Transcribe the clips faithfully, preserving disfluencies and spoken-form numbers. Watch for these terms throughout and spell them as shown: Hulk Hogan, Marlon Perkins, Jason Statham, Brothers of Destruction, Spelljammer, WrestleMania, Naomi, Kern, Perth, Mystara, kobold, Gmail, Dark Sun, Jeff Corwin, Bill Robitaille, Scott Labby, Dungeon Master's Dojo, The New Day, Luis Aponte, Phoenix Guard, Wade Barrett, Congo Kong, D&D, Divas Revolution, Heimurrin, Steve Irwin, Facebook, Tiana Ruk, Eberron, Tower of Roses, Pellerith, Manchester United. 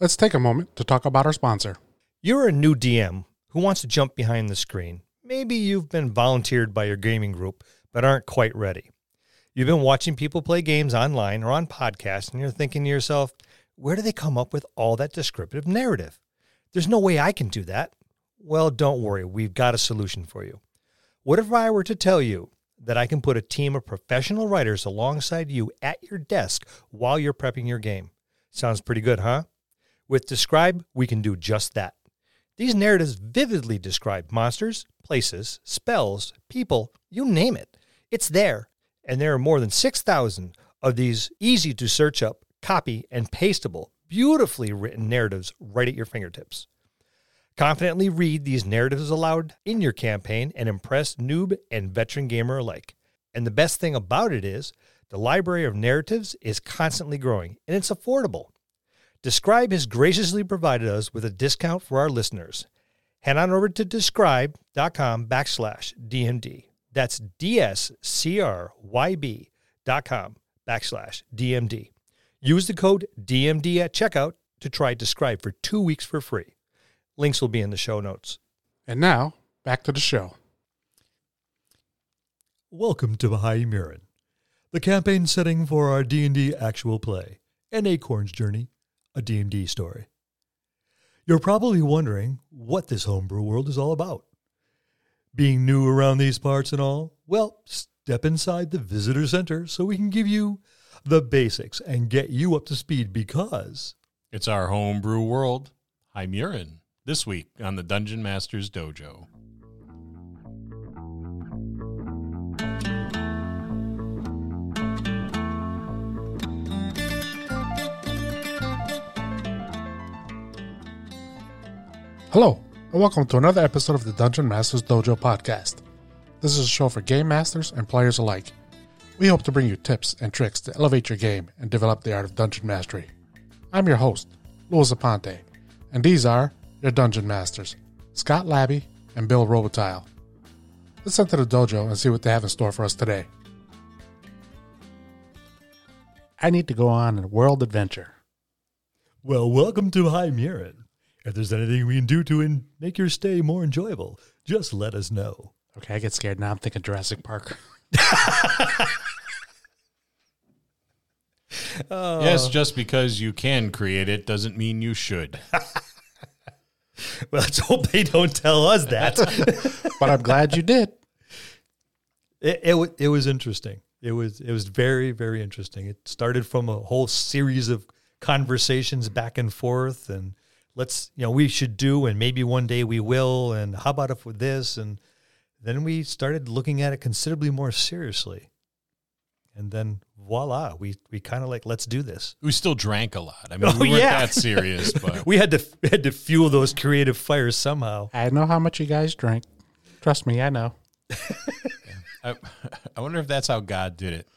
let's take a moment to talk about our sponsor. You're a new D M who wants to jump behind the screen. Maybe you've been volunteered by your gaming group, but aren't quite ready. You've been watching people play games online or on podcasts, and you're thinking to yourself, where do they come up with all that descriptive narrative? There's no way I can do that. Well, don't worry. We've got a solution for you. What if I were to tell you that I can put a team of professional writers alongside you at your desk while you're prepping your game? Sounds pretty good, huh? With DSCRYB, we can do just that. These narratives vividly describe monsters, places, spells, people, you name it. It's there, and there are more than six thousand of these easy-to-search up, copy, and pasteable, beautifully written narratives right at your fingertips. Confidently read these narratives aloud in your campaign and impress noob and veteran gamer alike. And the best thing about it is the library of narratives is constantly growing, and it's affordable. DSCRYB has graciously provided us with a discount for our listeners. Head on over to DSCRYB.com backslash DMD. That's D-S-C-R-Y-B dot com backslash DMD. Use the code D M D at checkout to try DSCRYB for two weeks for free. Links will be in the show notes. And now, back to the show. Welcome to Heimurrin, the campaign setting for our D and D actual play, An Acorn's Journey, a D and D story. You're probably wondering what this homebrew world is all about. Being new around these parts and all, well, step inside the visitor center so we can give you the basics and get you up to speed because it's our homebrew world, Heimurrin. This week on the Dungeon Master's Dojo. Hello, and welcome to another episode of the Dungeon Master's Dojo podcast. This is a show for game masters and players alike. We hope to bring you tips and tricks to elevate your game and develop the art of dungeon mastery. I'm your host, Luis Aponte, and these are your Dungeon Masters, Scott Labby and Bill Robitaille. Let's enter the dojo and see what they have in store for us today. I need to go on a world adventure. Well, welcome to Heimurrin. If there's anything we can do to in- make your stay more enjoyable, just let us know. Okay, I get scared now. I'm thinking Jurassic Park. oh. Yes, just because you can create it doesn't mean you should. Well, let's hope they don't tell us that. But I'm glad you did. It, it it was interesting. It was it was very, very interesting. It started from a whole series of conversations back and forth, and let's, you know, we should do, and maybe one day we will, and how about if with this? And then we started looking at it considerably more seriously. And then voila, we, we kind of like, let's do this. We still drank a lot. I mean, oh, we weren't yeah. that serious, but we had to we had to fuel those creative fires somehow. I know how much you guys drank. Trust me, I know. I, I wonder if that's how God did it.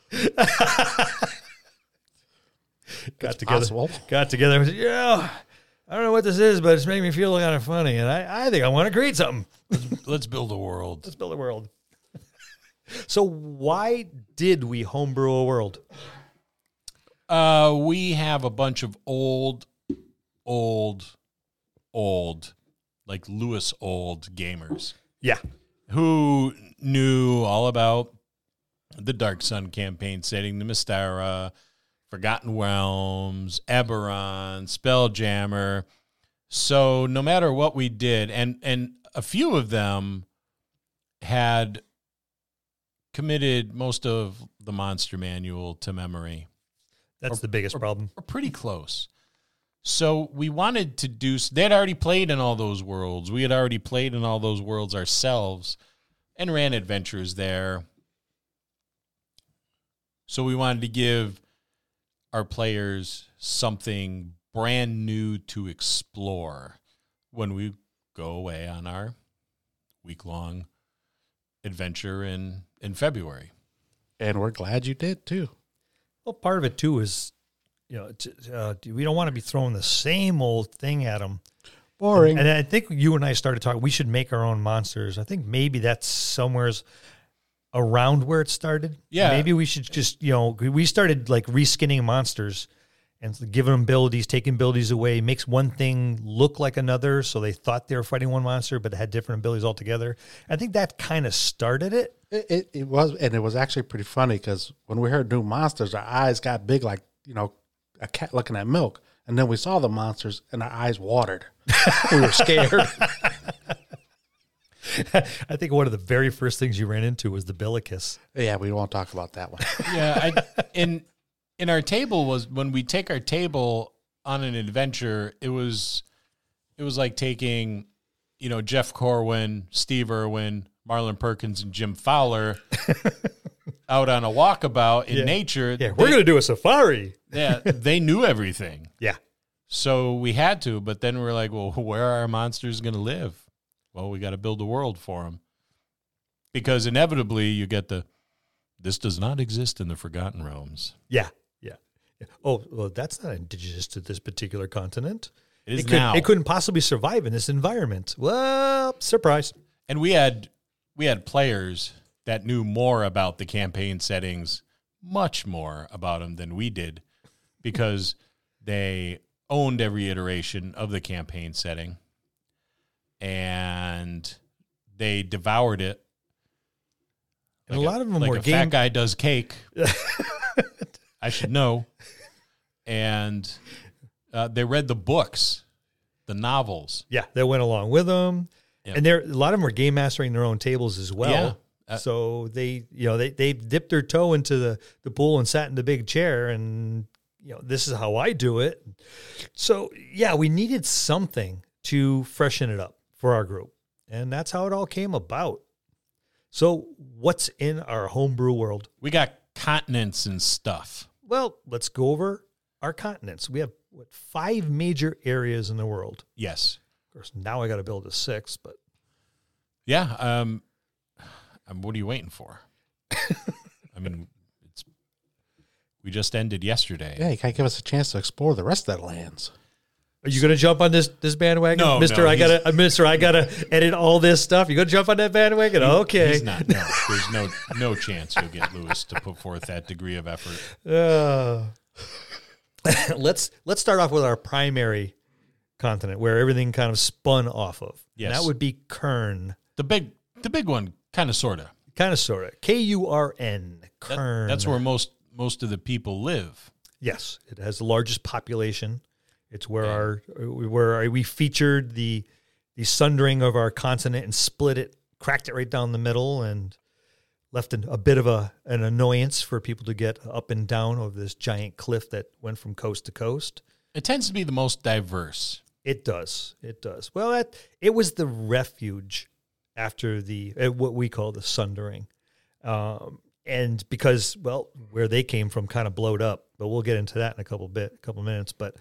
got it's together, possible. got together. And said, yeah, I don't know what this is, but it's making me feel kind of funny, and I, I think I want to create something. Let's, let's build a world. Let's build a world. So why did we homebrew a world? Uh, we have a bunch of old, old, old, like Lewis old gamers. Yeah. Who knew all about the Dark Sun campaign setting, the Mystara, Forgotten Realms, Eberron, Spelljammer. So no matter what we did, and, and a few of them had committed most of the Monster Manual to memory. That's or, the biggest or, problem. Or pretty close. So we wanted to do... They had already played in all those worlds. We had already played in all those worlds ourselves and ran adventures there. So we wanted to give our players something brand new to explore when we go away on our week-long adventure in... in February. And we're glad you did, too. Well, part of it, too, is, you know, t- uh, we don't want to be throwing the same old thing at them. Boring. And, and I think you and I started talking, we should make our own monsters. I think maybe that's somewhere around where it started. Yeah. Maybe we should just, you know, we started, like, reskinning monsters. and giving them abilities, taking abilities away, makes one thing look like another. So they thought they were fighting one monster, but it had different abilities altogether. I think that kind of started it. It, it. It was, and it was actually pretty funny because when we heard new monsters, our eyes got big like, you know, a cat looking at milk. And then we saw the monsters, and our eyes watered. We were scared. I think one of the very first things you ran into was the bilicus. Yeah, we won't talk about that one. Yeah, I, in in our table was when we take our table on an adventure. It was it was like taking, you know, Jeff Corwin, Steve Irwin, Marlon Perkins, and Jim Fowler out on a walkabout in yeah. nature. Yeah, we're going to do a safari. Yeah, they knew everything. Yeah, so we had to. But then we're like, well, where are our monsters going to live? Well, we got to build a world for them, because inevitably you get the, this does not exist in the Forgotten Realms. Yeah, yeah. Oh, well, that's not indigenous to this particular continent. It is it could, now. It couldn't possibly survive in this environment. Well, surprise. And we had we had players that knew more about the campaign settings, much more about them than we did, because they owned every iteration of the campaign setting. And they devoured it. And like a lot of them like were a game... fat guy does cake. I should know. And uh, they read the books, the novels. Yeah, they went along with them. Yeah. And there, a lot of them were game mastering their own tables as well. Yeah. Uh, so they, you know, they they dipped their toe into the, the pool and sat in the big chair and, you know, this is how I do it. So, yeah, we needed something to freshen it up for our group. And that's how it all came about. So what's in our homebrew world? We got continents and stuff. Well, let's go over our continents. We have what, five major areas in the world. Yes. Of course, now I got to build a six, but. Yeah. Um, um, what are you waiting for? I mean, it's we just ended yesterday. Yeah, you got to give us a chance to explore the rest of that lands. Are you going to jump on this this bandwagon? No, Mister, no, I gotta, uh, Mister, I gotta edit all this stuff. You going to jump on that bandwagon? He, okay. He's not. No, there's no no chance you'll get Luis to put forth that degree of effort. Uh, let's let's start off with our primary continent where everything kind of spun off of. Yes, and that would be Kern. The big the big one, kind of sorta. Kind of sorta. K U R N. Kern. That, that's where most most of the people live. Yes, it has the largest population. It's where our where our, we featured the the sundering of our continent and split it, cracked it right down the middle, and left an, a bit of a an annoyance for people to get up and down over this giant cliff that went from coast to coast. It tends to be the most diverse. It does. It does. Well, that, it was the refuge after the what we call the sundering, um, and because well, where they came from kind of blowed up, but we'll get into that in a couple bit, a couple minutes, but.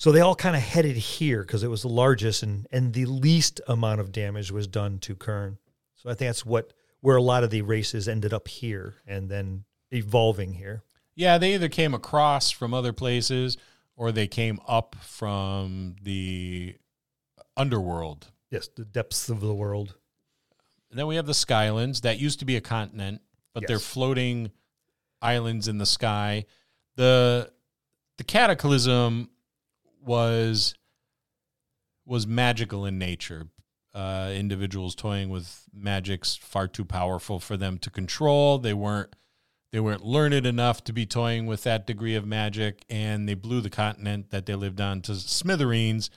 So they all kind of headed here because it was the largest and, and the least amount of damage was done to Kern. So I think that's what where a lot of the races ended up here and then evolving here. Yeah, they either came across from other places or they came up from the underworld. Yes, the depths of the world. And then we have the Skylands. That used to be a continent, but yes. They're floating islands in the sky. The the cataclysm... was was magical in nature. Uh, individuals toying with magics far too powerful for them to control. They weren't they weren't learned enough to be toying with that degree of magic, and they blew the continent that they lived on to smithereens.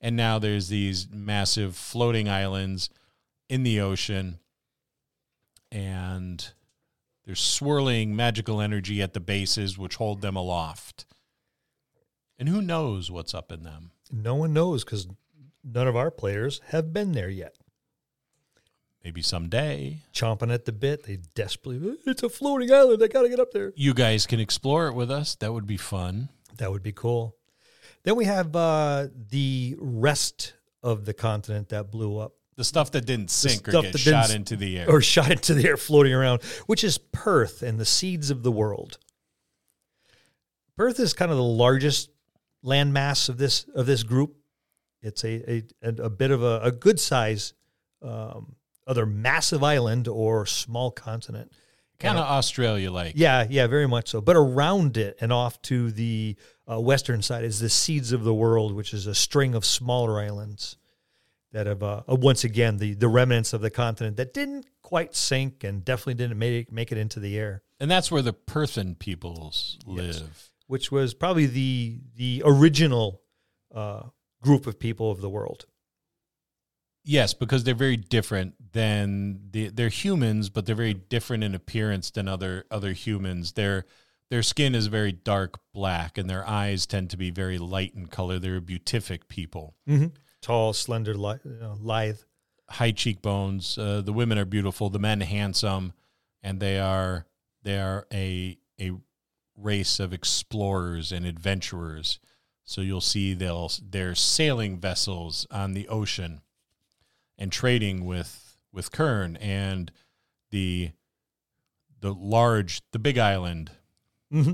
And now there's these massive floating islands in the ocean, and there's swirling magical energy at the bases which hold them aloft. And who knows what's up in them? No one knows because none of our players have been there yet. Maybe someday. Chomping at the bit. They desperately, it's a floating island. I got to get up there. You guys can explore it with us. That would be fun. That would be cool. Then we have uh, the rest of the continent that blew up. The stuff that didn't sink or get shot into the air. Or shot into the air floating around, which is Perth and the Seeds of the World. Perth is kind of the largest landmass of this of this group. It's a a, a bit of a, a good size, um, other massive island or small continent. Kind of Australia-like. Yeah, yeah, very much so. But around it and off to the uh, western side is the Seeds of the World, which is a string of smaller islands that have, uh, once again, the, the remnants of the continent that didn't quite sink and definitely didn't make, make it into the air. And that's where the Perthan peoples live. Yes. Which was probably the the original uh, group of people of the world. Yes, because they're very different than the, they're humans, but they're very different in appearance than other other humans. Their their skin is very dark black, and their eyes tend to be very light in color. They're a beatific people, mm-hmm. Tall, slender, li- uh, lithe, high cheekbones. Uh, the women are beautiful, the men handsome, and they are they are a a race of explorers and adventurers. So you'll see they'll they're sailing vessels on the ocean and trading with with Kern and the the large, the big island. Mm-hmm.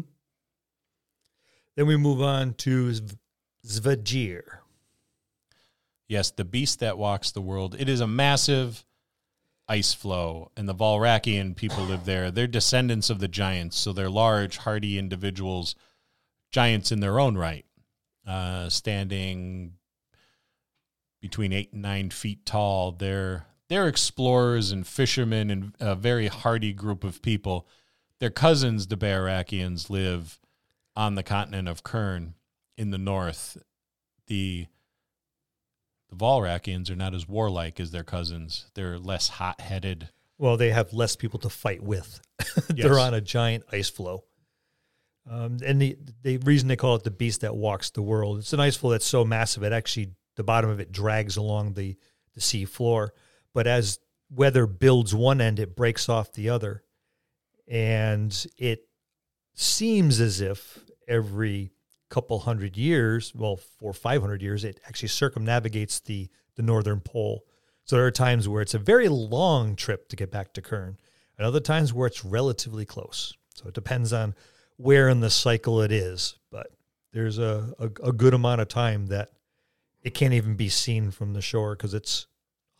Then we move on to Zvajir. Yes, the beast that walks the world. It is a massive ice flow, and the Valrakian people live there. They're descendants of the giants, so they're large, hardy individuals, giants in their own right, uh, standing between eight and nine feet tall. They're they're explorers and fishermen and a very hardy group of people. Their cousins, the Valrakians, live on the continent of Kern in the north. The the Valrakians are not as warlike as their cousins. They're less hot-headed. Well, they have less people to fight with. They're yes. on a giant ice floe. Um, and the, the reason they call it the beast that walks the world, it's an ice floe that's so massive it actually the bottom of it drags along the, the sea floor. But as weather builds one end, it breaks off the other. And it seems as if every couple hundred years, well, four or five hundred years, it actually circumnavigates the, the northern pole. So there are times where it's a very long trip to get back to Kern, and other times where it's relatively close. So it depends on where in the cycle it is. But there's a, a, a good amount of time that it can't even be seen from the shore because it's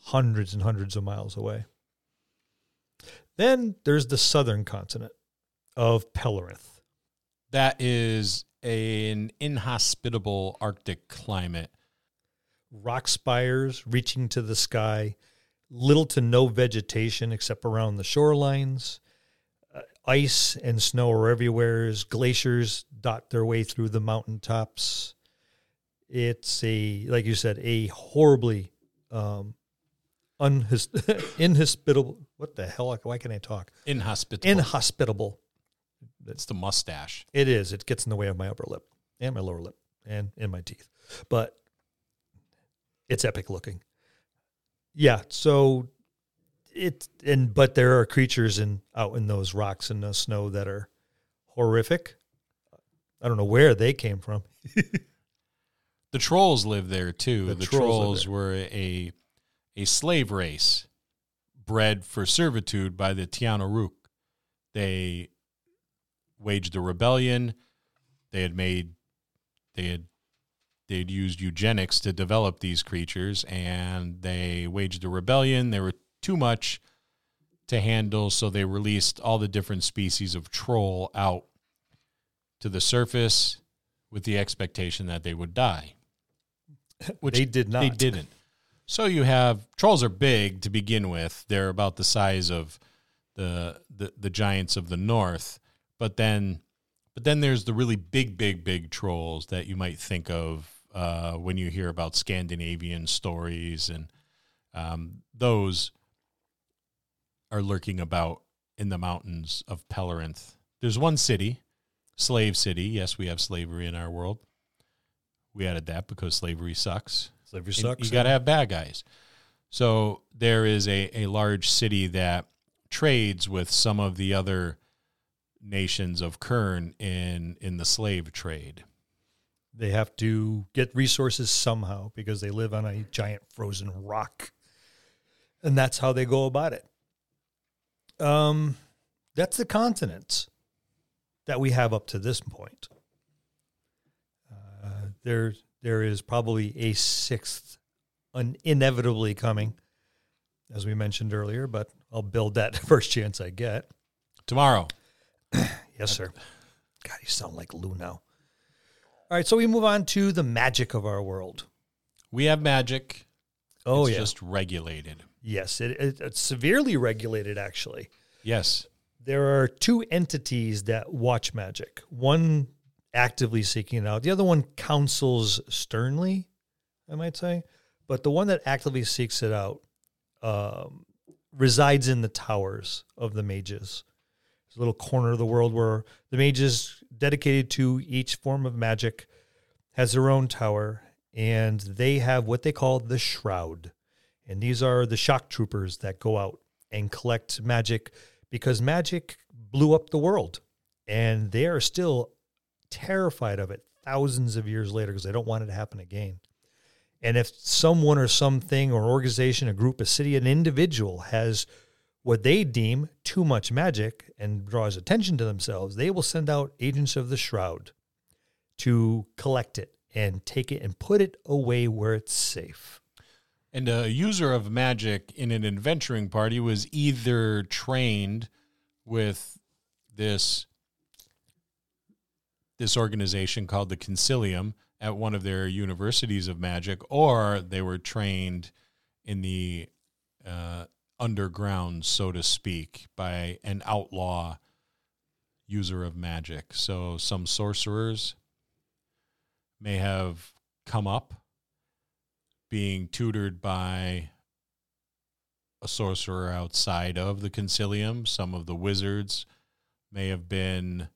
hundreds and hundreds of miles away. Then there's the southern continent of Pellerith. That is an inhospitable Arctic climate. Rock spires reaching to the sky, little to no vegetation except around the shorelines. Uh, ice and snow are everywhere. Glaciers dot their way through the mountaintops. It's a, like you said, a horribly um, unhos- inhospitable. What the hell? Why can't I talk? Inhospitable. Inhospitable. It's the mustache. It is. It gets in the way of my upper lip and my lower lip and in my teeth. But it's epic looking. Yeah. So it and but there are creatures in out in those rocks and the snow that are horrific. I don't know where they came from. The trolls live there, too. The, the trolls, trolls were a a slave race bred for servitude by the Tiana Ruk. They waged a rebellion. They had made, they had, they'd used eugenics to develop these creatures, and they waged a rebellion. They were too much to handle, so they released all the different species of troll out to the surface with the expectation that they would die. Which they did not. They didn't. So you have trolls are big to begin with. They're about the size of the, the the giants of the north. But then, but then there's the really big, big, big trolls that you might think of uh, when you hear about Scandinavian stories, and um, those are lurking about in the mountains of Pellerith. There's one city, Slave City. Yes, we have slavery in our world. We added that because slavery sucks. Slavery and sucks. You got to have bad guys. So there is a, a large city that trades with some of the other nations of Kern in, in the slave trade. They have to get resources somehow because they live on a giant frozen rock. And that's how they go about it. Um, that's the continent that we have up to this point. Uh, there, there is probably a sixth un- inevitably coming, as we mentioned earlier, but I'll build that first chance I get. Tomorrow. Yes, sir. God, you sound like Lou now. All right, so we move on to the magic of our world. We have magic. Oh, it's yeah. It's just regulated. Yes, it, it, it's severely regulated, actually. Yes. There are two entities that watch magic. One actively seeking it out. The other one counsels sternly, I might say. But the one that actively seeks it out um, resides in the towers of the mages. There's a little corner of the world where the mages dedicated to each form of magic has their own tower, and they have what they call the shroud. And these are the shock troopers that go out and collect magic because magic blew up the world, and they are still terrified of it thousands of years later because they don't want it to happen again. And if someone or something or organization, a group, a city, an individual has what they deem too much magic and draws attention to themselves, they will send out agents of the shroud to collect it and take it and put it away where it's safe. And a user of magic in an adventuring party was either trained with this, this organization called the Concilium at one of their universities of magic, or they were trained in the uh, underground, so to speak, by an outlaw user of magic. So some sorcerers may have come up being tutored by a sorcerer outside of the Concilium. Some of the wizards may have been...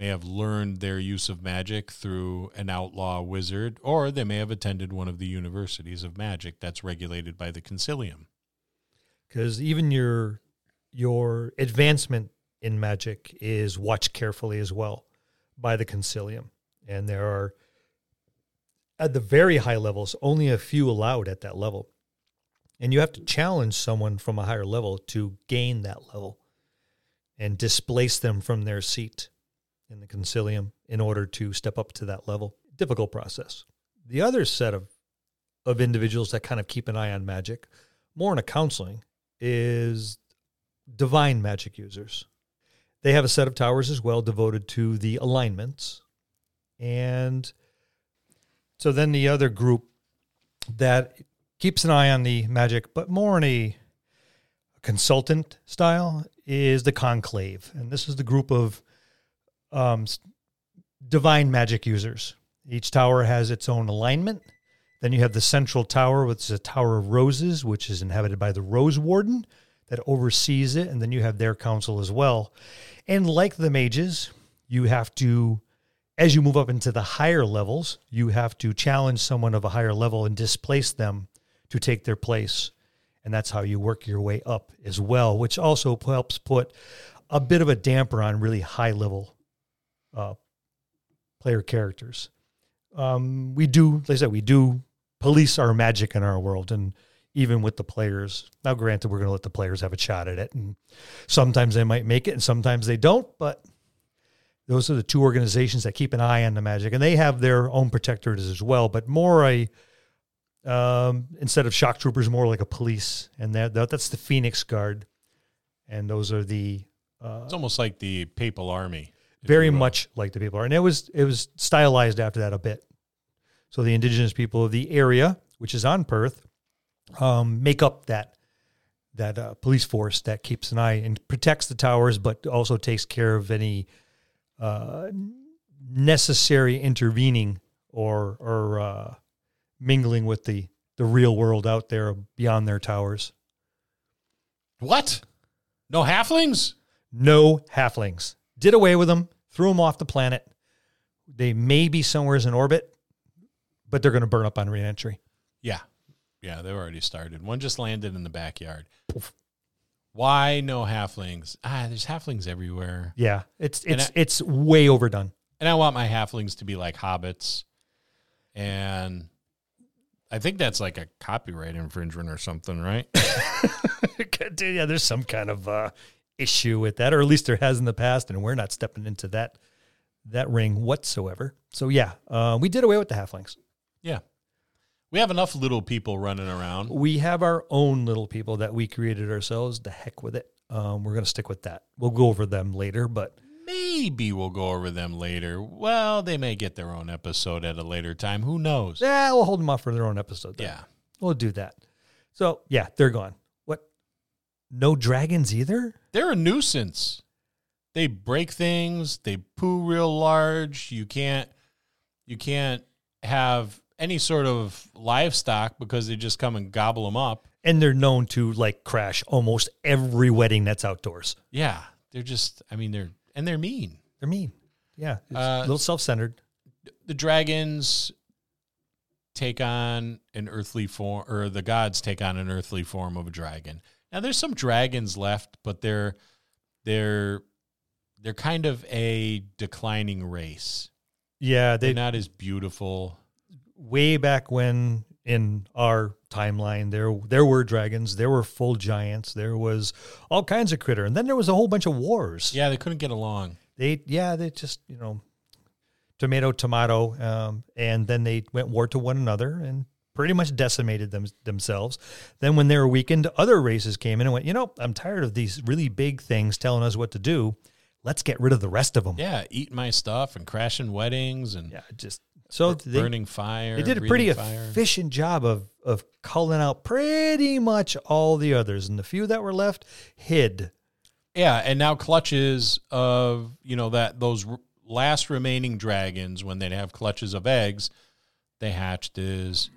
may have learned their use of magic through an outlaw wizard, or they may have attended one of the universities of magic that's regulated by the Concilium. Because even your your advancement in magic is watched carefully as well by the Concilium. And there are, at the very high levels, only a few allowed at that level. And you have to challenge someone from a higher level to gain that level and displace them from their seat in the Concilium in order to step up to that level. Difficult process. The other set of of individuals that kind of keep an eye on magic, more in a counseling, is divine magic users. They have a set of towers as well devoted to the alignments. And so then the other group that keeps an eye on the magic, but more in a consultant style, is the Conclave. And this is the group of Um, divine magic users. Each tower has its own alignment. Then you have the central tower, which is a Tower of Roses, which is inhabited by the Rose Warden that oversees it, and then you have their council as well. And like the mages, you have to, as you move up into the higher levels, you have to challenge someone of a higher level and displace them to take their place. And that's how you work your way up as well, which also helps put a bit of a damper on really high level Uh, player characters. Um, we do, like I said, we do police our magic in our world, and even with the players. Now, granted, we're going to let the players have a shot at it, and sometimes they might make it, and sometimes they don't, but those are the two organizations that keep an eye on the magic, and they have their own protectors as well, but more a, um, instead of shock troopers, more like a police, and that, that's the Phoenix Guard, and those are the... Uh, it's almost like the Papal Army. Very much like the people are. And it was it was stylized after that a bit. So the indigenous people of the area, which is on Perth, um, make up that that uh, police force that keeps an eye and protects the towers, but also takes care of any uh, necessary intervening or or uh, mingling with the, the real world out there beyond their towers. What? No halflings? No halflings. Did away with them, threw them off the planet. They may be somewhere in orbit, but they're going to burn up on reentry. Yeah. Yeah, they've already started. One just landed in the backyard. Poof. Why no halflings? Ah, there's halflings everywhere. Yeah, it's it's I, it's way overdone. And I want my halflings to be like hobbits. And I think that's like a copyright infringement or something, right? Yeah, there's some kind of... Uh, issue with that, or at least there has in the past, and we're not stepping into that that ring whatsoever. So yeah, uh, we did away with the halflings. Yeah. We have enough little people running around. We have our own little people that we created ourselves. The heck with it. Um, we're going to stick with that. We'll go over them later, but... Maybe we'll go over them later. Well, they may get their own episode at a later time. Who knows? Yeah, we'll hold them off for their own episode. Then. Yeah. We'll do that. So, yeah, they're gone. What? No dragons either? They're a nuisance. They break things. They poo real large. You can't, you can't have any sort of livestock because they just come and gobble them up. And they're known to, like, crash almost every wedding that's outdoors. Yeah. They're just, I mean, they're... And they're mean. They're mean. Yeah. It's uh, a little self-centered. The dragons take on an earthly form, or the gods take on an earthly form of a dragon. Now, there's some dragons left, but they're they're they're kind of a declining race. Yeah. They, they're not as beautiful. Way back when, in our timeline, there there were dragons, there were full giants, there was all kinds of critter, and then there was a whole bunch of wars. Yeah, they couldn't get along. They yeah, they just, you know, tomato, tomato, um, and then they went war to one another and pretty much decimated them themselves. Then when they were weakened, other races came in and went, you know, I'm tired of these really big things telling us what to do. Let's get rid of the rest of them. Yeah, eat my stuff and crashing weddings and yeah, just. So they, burning fire. They did a pretty fire. efficient job of of culling out pretty much all the others, and the few that were left hid. Yeah, and now clutches of, you know, that those last remaining dragons, when they'd have clutches of eggs, they hatched as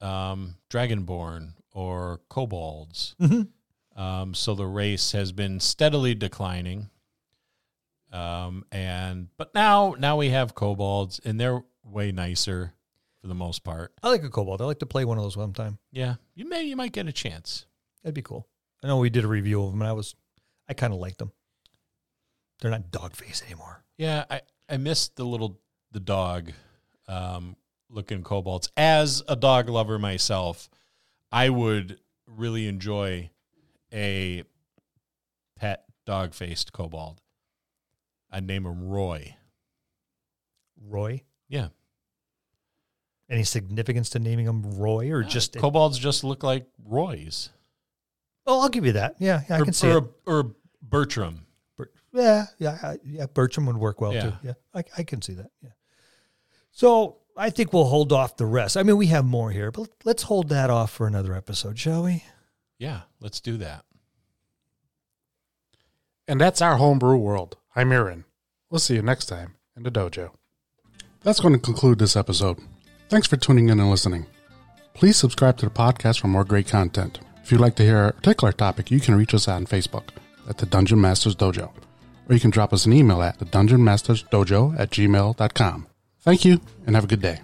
um, dragonborn or kobolds. Mm-hmm. Um, so the race has been steadily declining. Um, and but now now we have kobolds, and they're way nicer for the most part. I like a kobold. I like to play one of those one time. Yeah. You may, you might get a chance. That'd be cool. I know we did a review of them, and I was, I kind of liked them. They're not dog face anymore. Yeah. I, I missed the little, the dog, um, looking kobolds. As a dog lover myself, I would really enjoy a pet dog faced kobold. I'd name him Roy. Roy? Yeah. Any significance to naming him Roy or yeah, just... Kobolds it? Just look like Roys. Oh, I'll give you that. Yeah, yeah or, I can see or, it. Or Bertram. Bert, yeah, yeah, yeah. Bertram would work well, yeah. too. Yeah, I, I can see that. Yeah. So I think we'll hold off the rest. I mean, we have more here, but let's hold that off for another episode, shall we? Yeah, let's do that. And that's our homebrew world. I'm Heimurrin. We'll see you next time in the dojo. That's going to conclude this episode. Thanks for tuning in and listening. Please subscribe to the podcast for more great content. If you'd like to hear a particular topic, you can reach us on Facebook at the Dungeon Master's Dojo, or you can drop us an email at the Dungeon Masters Dojo at gmail dot com. Thank you, and have a good day.